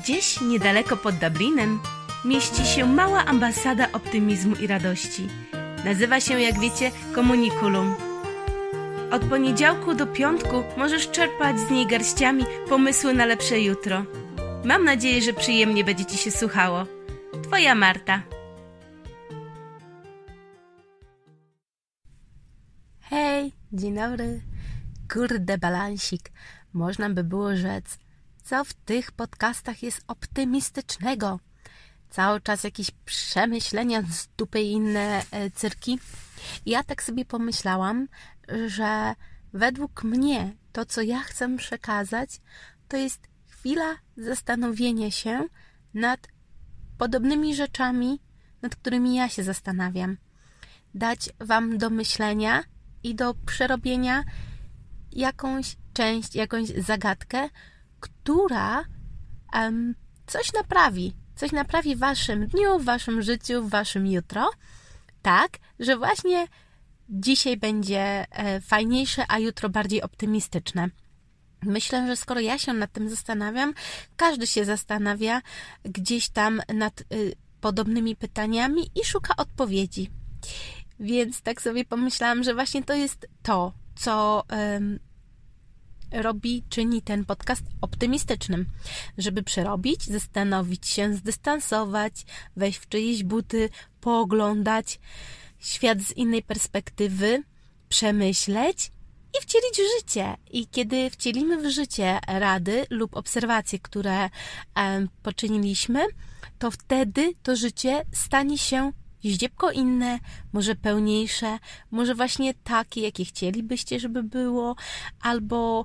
Gdzieś niedaleko pod Dublinem mieści się mała ambasada optymizmu i radości. Nazywa się, jak wiecie, Comunicullum. Od poniedziałku do piątku możesz czerpać z niej garściami pomysły na lepsze jutro. Mam nadzieję, że przyjemnie będzie Ci się słuchało. Twoja Marta. Hej, dzień dobry. Kurde balansik. Można by było rzec, co w tych podcastach jest optymistycznego? Cały czas jakieś przemyślenia z dupy i inne cyrki. I ja tak sobie pomyślałam, że według mnie to, co ja chcę przekazać, to jest chwila zastanowienia się nad podobnymi rzeczami, nad którymi ja się zastanawiam. Dać Wam do myślenia i do przerobienia jakąś część, jakąś zagadkę, która coś naprawi w Waszym dniu, w Waszym życiu, w Waszym jutro, tak, że właśnie dzisiaj będzie fajniejsze, a jutro bardziej optymistyczne. Myślę, że skoro ja się nad tym zastanawiam, każdy się zastanawia gdzieś tam nad podobnymi pytaniami i szuka odpowiedzi. Więc tak sobie pomyślałam, że właśnie to jest to, co czyni ten podcast optymistycznym. Żeby przerobić, zastanowić się, zdystansować, wejść w czyjeś buty, pooglądać świat z innej perspektywy, przemyśleć i wcielić w życie. I kiedy wcielimy w życie rady lub obserwacje, które poczyniliśmy, to wtedy to życie stanie się zdziepko inne, może pełniejsze, może właśnie takie, jakie chcielibyście, żeby było, albo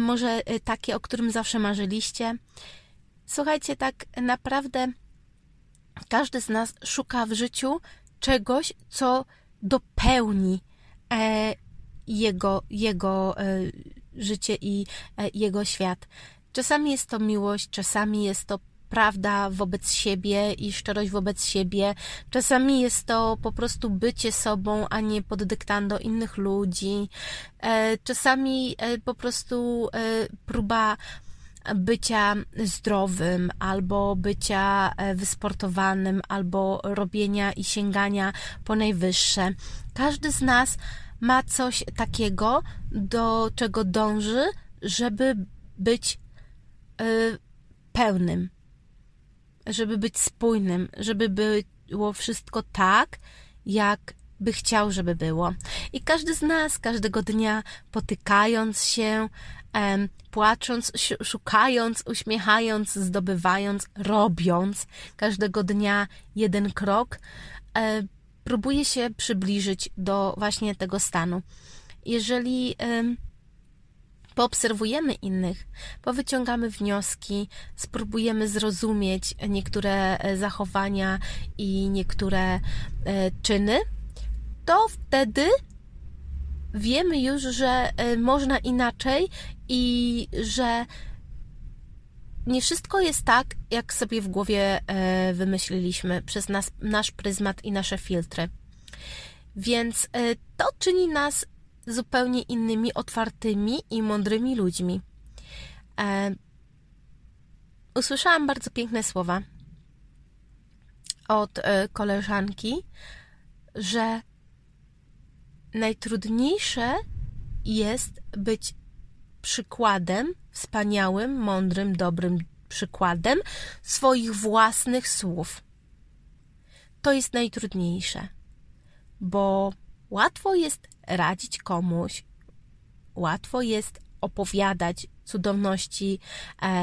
może takie, o którym zawsze marzyliście. Słuchajcie, tak naprawdę każdy z nas szuka w życiu czegoś, co dopełni jego życie i jego świat. Czasami jest to miłość, czasami jest to prawda wobec siebie i szczerość wobec siebie. Czasami jest to po prostu bycie sobą, a nie pod dyktando innych ludzi. Czasami po prostu próba bycia zdrowym, albo bycia wysportowanym, albo robienia i sięgania po najwyższe. Każdy z nas ma coś takiego, do czego dąży, żeby być pełnym, żeby być spójnym, żeby było wszystko tak, jak by chciał, żeby było. I każdy z nas, każdego dnia potykając się, płacząc, szukając, uśmiechając, zdobywając, robiąc każdego dnia jeden krok, próbuje się przybliżyć do właśnie tego stanu. Jeżeli poobserwujemy innych, powyciągamy wnioski, spróbujemy zrozumieć niektóre zachowania i niektóre czyny, to wtedy wiemy już, że można inaczej i że nie wszystko jest tak, jak sobie w głowie wymyśliliśmy przez nasz pryzmat i nasze filtry. Więc to czyni nas zupełnie innymi, otwartymi i mądrymi ludźmi. Usłyszałam bardzo piękne słowa od koleżanki, że najtrudniejsze jest być przykładem, wspaniałym, mądrym, dobrym przykładem swoich własnych słów. To jest najtrudniejsze, bo łatwo jest radzić komuś, łatwo jest opowiadać cudowności,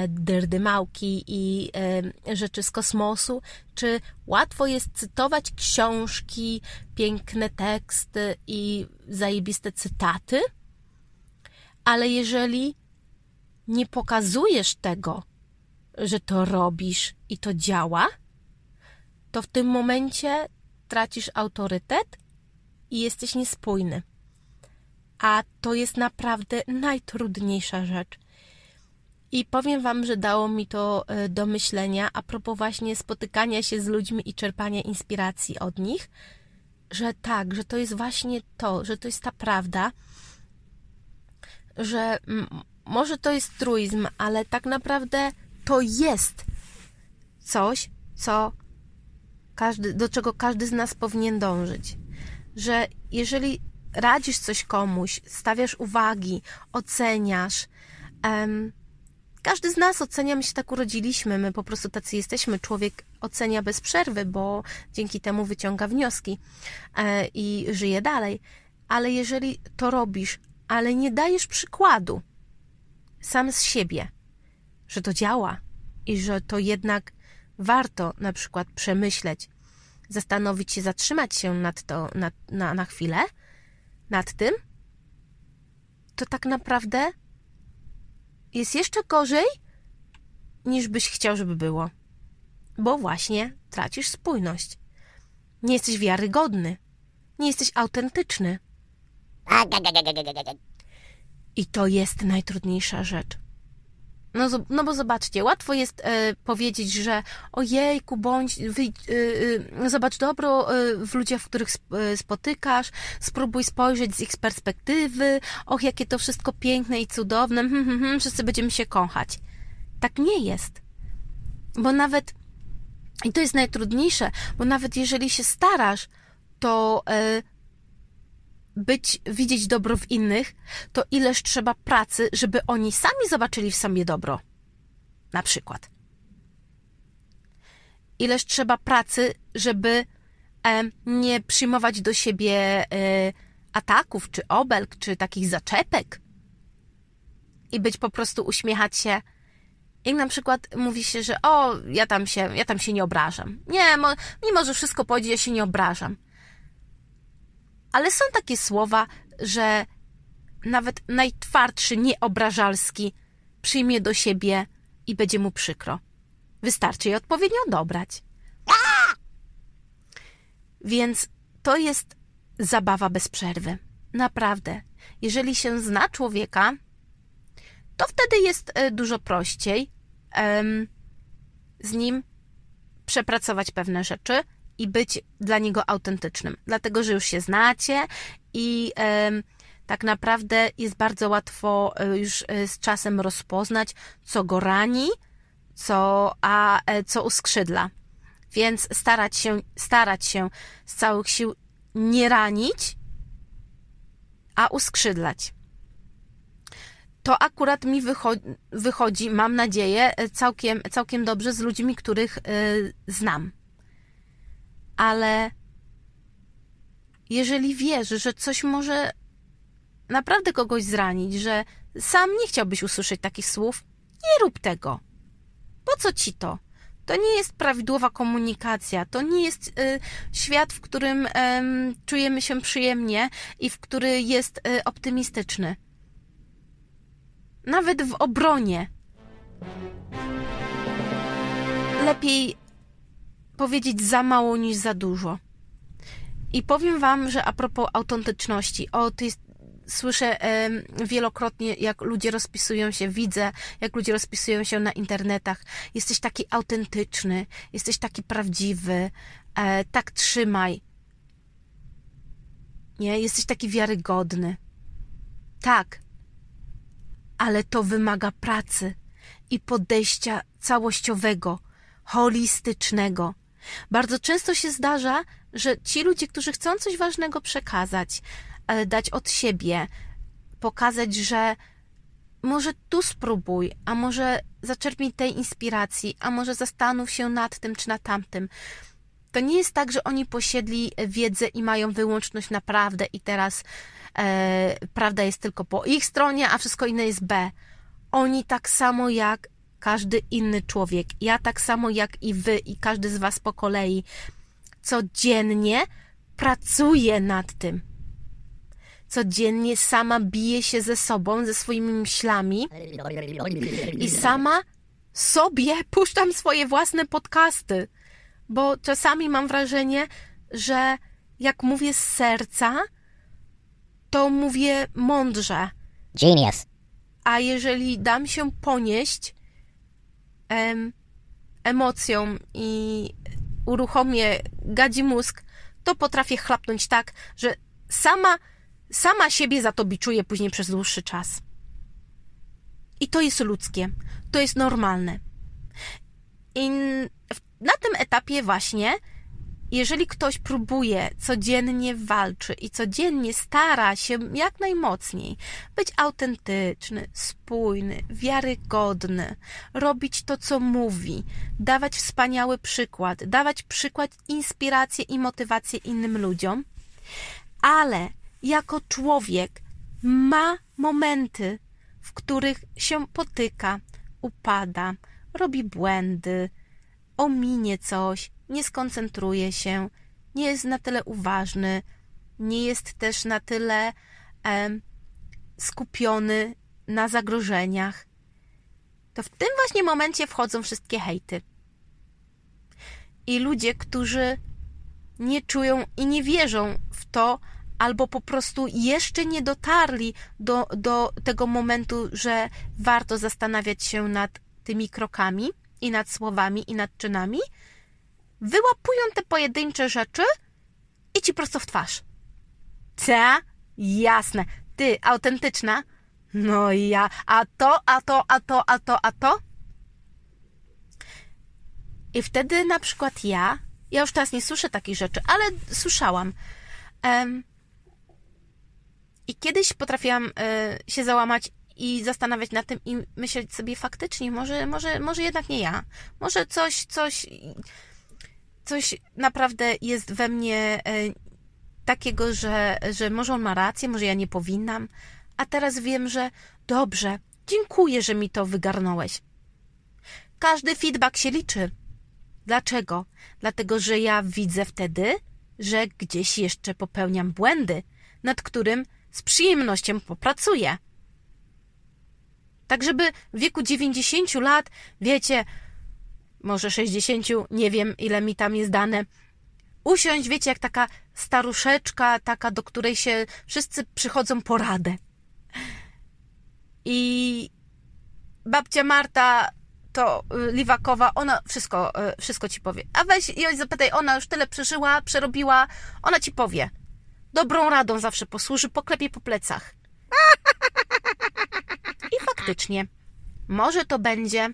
dyrdymałki i rzeczy z kosmosu, czy łatwo jest cytować książki, piękne teksty i zajebiste cytaty, ale jeżeli nie pokazujesz tego, że to robisz i to działa, to w tym momencie tracisz autorytet i jesteś niespójny. A to jest naprawdę najtrudniejsza rzecz. I powiem Wam, że dało mi to do myślenia a propos właśnie spotykania się z ludźmi i czerpania inspiracji od nich, że tak, że to jest właśnie to, że to jest ta prawda, że może to jest truizm, ale tak naprawdę to jest coś, co każdy, do czego każdy z nas powinien dążyć. Że jeżeli radzisz coś komuś, stawiasz uwagi, oceniasz. Każdy z nas ocenia, my się tak urodziliśmy, my po prostu tacy jesteśmy. Człowiek ocenia bez przerwy, bo dzięki temu wyciąga wnioski i żyje dalej. Ale jeżeli to robisz, ale nie dajesz przykładu sam z siebie, że to działa i że to jednak warto na przykład przemyśleć, zastanowić się, zatrzymać się na chwilę, nad tym, to tak naprawdę jest jeszcze gorzej, niż byś chciał, żeby było. Bo właśnie tracisz spójność. Nie jesteś wiarygodny. Nie jesteś autentyczny. I to jest najtrudniejsza rzecz. No bo zobaczcie, łatwo jest powiedzieć, że ojejku, zobacz dobro w ludziach, w których spotykasz, spróbuj spojrzeć z ich perspektywy, och, jakie to wszystko piękne i cudowne, wszyscy będziemy się kochać. Tak nie jest. Bo nawet, i to jest najtrudniejsze, bo nawet jeżeli się starasz, to widzieć dobro w innych, to ileż trzeba pracy, żeby oni sami zobaczyli w sobie dobro. Na przykład. Ileż trzeba pracy, żeby nie przyjmować do siebie ataków, czy obelg, czy takich zaczepek. I po prostu uśmiechać się. Jak na przykład mówi się, że ja tam się nie obrażam. Nie, mimo że wszystko pójdzie, ja się nie obrażam. Ale są takie słowa, że nawet najtwardszy nieobrażalski przyjmie do siebie i będzie mu przykro. Wystarczy je odpowiednio dobrać. Więc to jest zabawa bez przerwy. Naprawdę. Jeżeli się zna człowieka, to wtedy jest dużo prościej z nim przepracować pewne rzeczy i być dla niego autentycznym. Dlatego, że już się znacie i tak naprawdę jest bardzo łatwo już z czasem rozpoznać, co go rani, co uskrzydla. Więc starać się z całych sił nie ranić, a uskrzydlać. To akurat mi wychodzi, mam nadzieję, całkiem dobrze z ludźmi, których znam. Ale jeżeli wiesz, że coś może naprawdę kogoś zranić, że sam nie chciałbyś usłyszeć takich słów, nie rób tego. Po co ci to? To nie jest prawidłowa komunikacja, to nie jest świat, w którym czujemy się przyjemnie i w który jest optymistyczny. Nawet w obronie. Lepiej powiedzieć za mało niż za dużo. I powiem wam, że a propos autentyczności, słyszę wielokrotnie, jak ludzie rozpisują się, widzę, jak ludzie rozpisują się na internetach. Jesteś taki autentyczny, jesteś taki prawdziwy, tak trzymaj. Nie? Jesteś taki wiarygodny. Tak. Ale to wymaga pracy i podejścia całościowego, holistycznego. Bardzo często się zdarza, że ci ludzie, którzy chcą coś ważnego przekazać, dać od siebie, pokazać, że może tu spróbuj, a może zaczerpnij tej inspiracji, a może zastanów się nad tym czy nad tamtym. To nie jest tak, że oni posiedli wiedzę i mają wyłączność na prawdę i teraz prawda jest tylko po ich stronie, a wszystko inne jest B. Oni tak samo jak każdy inny człowiek, ja tak samo jak i wy i każdy z was po kolei, codziennie pracuję nad tym. Codziennie sama biję się ze sobą, ze swoimi myślami i sama sobie puszczam swoje własne podcasty, bo czasami mam wrażenie, że jak mówię z serca, to mówię mądrze. Genius. A jeżeli dam się ponieść emocjom i uruchomię gadzi mózg, to potrafię chlapnąć tak, że sama siebie za to biczuję później przez dłuższy czas. I to jest ludzkie. To jest normalne. I na tym etapie właśnie, jeżeli ktoś próbuje, codziennie walczy i codziennie stara się jak najmocniej być autentyczny, spójny, wiarygodny, robić to, co mówi, dawać wspaniały przykład, inspirację i motywację innym ludziom, ale jako człowiek ma momenty, w których się potyka, upada, robi błędy, ominie coś, nie skoncentruje się, nie jest na tyle uważny, nie jest też na tyle skupiony na zagrożeniach, to w tym właśnie momencie wchodzą wszystkie hejty. I ludzie, którzy nie czują i nie wierzą w to, albo po prostu jeszcze nie dotarli do tego momentu, że warto zastanawiać się nad tymi krokami i nad słowami i nad czynami, wyłapują te pojedyncze rzeczy i ci prosto w twarz. Ta? Jasne. Ty, autentyczna? No i ja. A to? I wtedy na przykład ja już teraz nie słyszę takich rzeczy, ale słyszałam. I kiedyś potrafiłam się załamać i zastanawiać nad tym i myśleć sobie faktycznie, może jednak nie ja. Może coś naprawdę jest we mnie takiego, że może on ma rację, może ja nie powinnam, a teraz wiem, że dobrze, dziękuję, że mi to wygarnąłeś. Każdy feedback się liczy. Dlaczego? Dlatego, że ja widzę wtedy, że gdzieś jeszcze popełniam błędy, nad którym z przyjemnością popracuję. Tak, żeby w wieku 90 lat, wiecie, może 60, nie wiem, ile mi tam jest dane, usiąść, wiecie, jak taka staruszeczka, taka, do której się wszyscy przychodzą po radę. I babcia Marta to Liwakowa, ona wszystko ci powie. A weź ją zapytaj, ona już tyle przeżyła, przerobiła, ona ci powie. Dobrą radą zawsze posłuży, poklepie po plecach. I faktycznie, może to będzie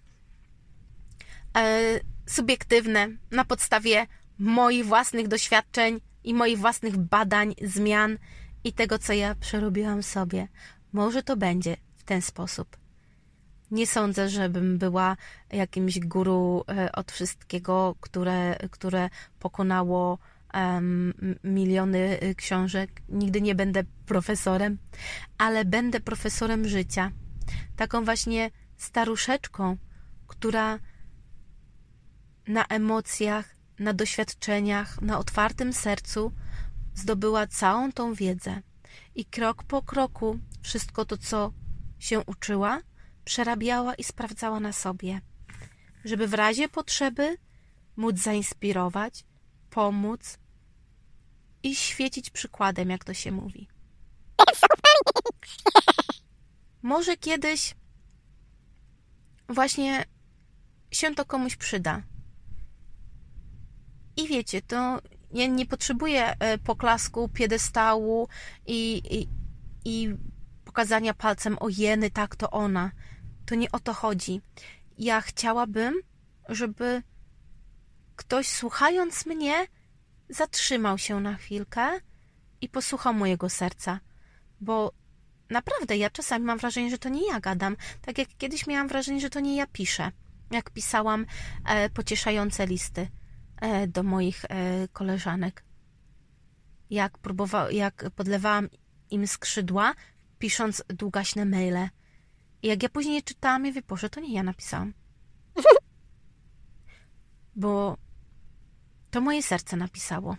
subiektywne na podstawie moich własnych doświadczeń i moich własnych badań, zmian i tego, co ja przerobiłam sobie. Może to będzie w ten sposób. Nie sądzę, żebym była jakimś guru od wszystkiego, które pokonało miliony książek. Nigdy nie będę profesorem, ale będę profesorem życia. Taką właśnie staruszeczką, która na emocjach, na doświadczeniach, na otwartym sercu zdobyła całą tą wiedzę. I krok po kroku wszystko to, co się uczyła, przerabiała i sprawdzała na sobie, żeby w razie potrzeby móc zainspirować, pomóc i świecić przykładem, jak to się mówi. Może kiedyś właśnie się to komuś przyda. I wiecie, to ja nie potrzebuję poklasku, piedestału i pokazania palcem, o jeny, tak, to ona. To nie o to chodzi. Ja chciałabym, żeby ktoś, słuchając mnie, zatrzymał się na chwilkę i posłuchał mojego serca. Bo naprawdę, ja czasami mam wrażenie, że to nie ja gadam. Tak jak kiedyś miałam wrażenie, że to nie ja piszę. Jak pisałam pocieszające listy do moich koleżanek. Jak podlewałam im skrzydła, pisząc długaśne maile. I jak ja później czytałam, ja mówię, Boże, to nie ja napisałam. Bo to moje serce napisało.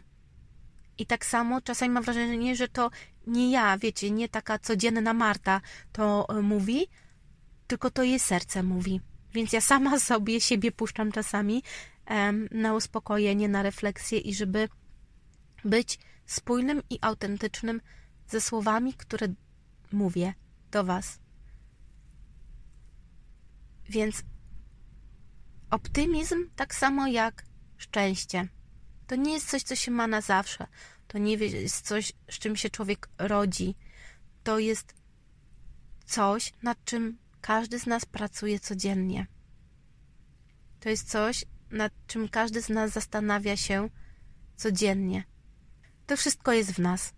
I tak samo czasami mam wrażenie, że to nie ja, wiecie, nie taka codzienna Marta to mówi, tylko to jej serce mówi. Więc ja sama sobie siebie puszczam czasami na uspokojenie, na refleksję i żeby być spójnym i autentycznym ze słowami, które mówię do Was. Więc optymizm tak samo jak szczęście. To nie jest coś, co się ma na zawsze. To nie jest coś, z czym się człowiek rodzi. To jest coś, nad czym każdy z nas pracuje codziennie. To jest coś, nad czym każdy z nas zastanawia się codziennie. To wszystko jest w nas.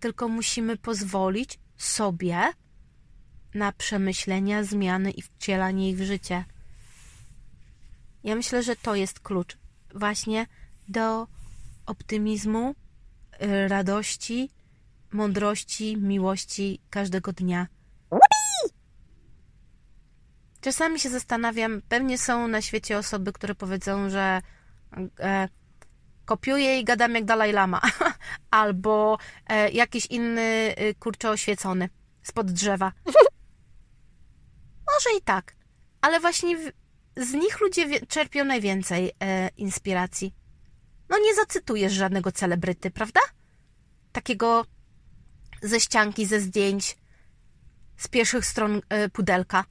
Tylko musimy pozwolić sobie na przemyślenia, zmiany i wcielanie ich w życie. Ja myślę, że to jest klucz właśnie do optymizmu, radości, mądrości, miłości każdego dnia. Czasami się zastanawiam, pewnie są na świecie osoby, które powiedzą, że kopiuję i gadam jak Dalaj Lama albo jakiś inny kurczę oświecony spod drzewa. Może i tak, ale właśnie z nich ludzie czerpią najwięcej inspiracji. No nie zacytujesz żadnego celebryty, prawda? Takiego ze ścianki, ze zdjęć, z pierwszych stron Pudelka.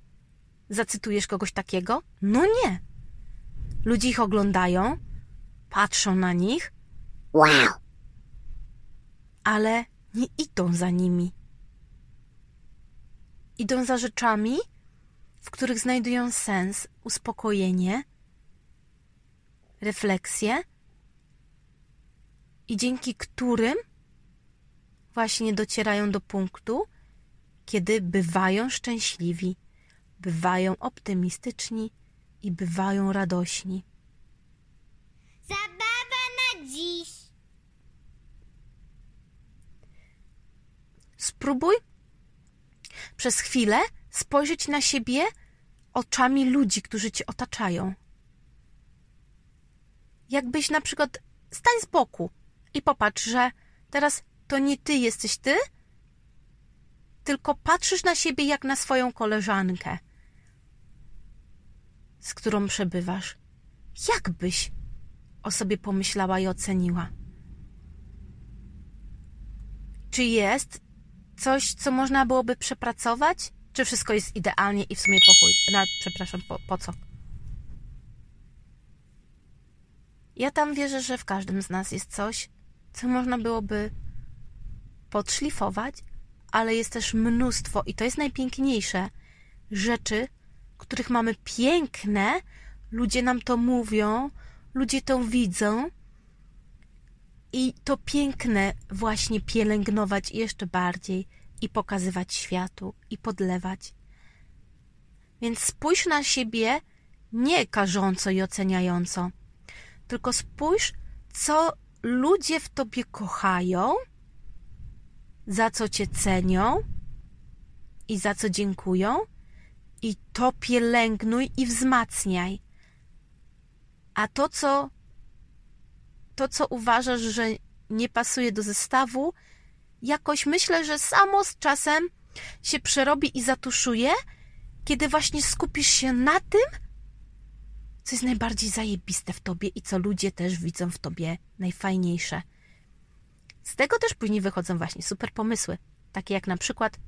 Zacytujesz kogoś takiego? No nie. Ludzie ich oglądają, patrzą na nich, wow, ale nie idą za nimi. Idą za rzeczami, w których znajdują sens, uspokojenie, refleksję i dzięki którym właśnie docierają do punktu, kiedy bywają szczęśliwi, bywają optymistyczni i bywają radośni. Zabawa na dziś! Spróbuj przez chwilę spojrzeć na siebie oczami ludzi, którzy cię otaczają. Jakbyś na przykład stań z boku i popatrz, że teraz to nie ty jesteś ty, tylko patrzysz na siebie jak na swoją koleżankę, z którą przebywasz. Jakbyś o sobie pomyślała i oceniła? Czy jest coś, co można byłoby przepracować? Czy wszystko jest idealnie i w sumie po chuj? No, przepraszam, po co? Ja tam wierzę, że w każdym z nas jest coś, co można byłoby podszlifować, ale jest też mnóstwo, i to jest najpiękniejsze, rzeczy, których mamy piękne, ludzie nam to mówią, ludzie to widzą i to piękne właśnie pielęgnować jeszcze bardziej i pokazywać światu i podlewać. Więc spójrz na siebie nie karząco i oceniająco, tylko spójrz, co ludzie w tobie kochają, za co cię cenią i za co dziękują, i to pielęgnuj i wzmacniaj. A to, co uważasz, że nie pasuje do zestawu, jakoś myślę, że samo z czasem się przerobi i zatuszuje, kiedy właśnie skupisz się na tym, co jest najbardziej zajebiste w tobie i co ludzie też widzą w tobie najfajniejsze. Z tego też później wychodzą właśnie super pomysły, takie jak na przykład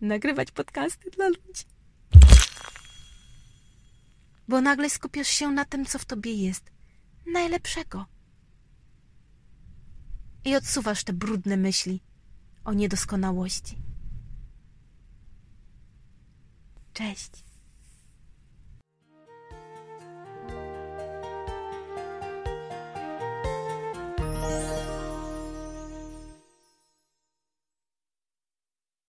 nagrywać podcasty dla ludzi. Bo nagle skupiasz się na tym, co w tobie jest najlepszego. I odsuwasz te brudne myśli o niedoskonałości. Cześć!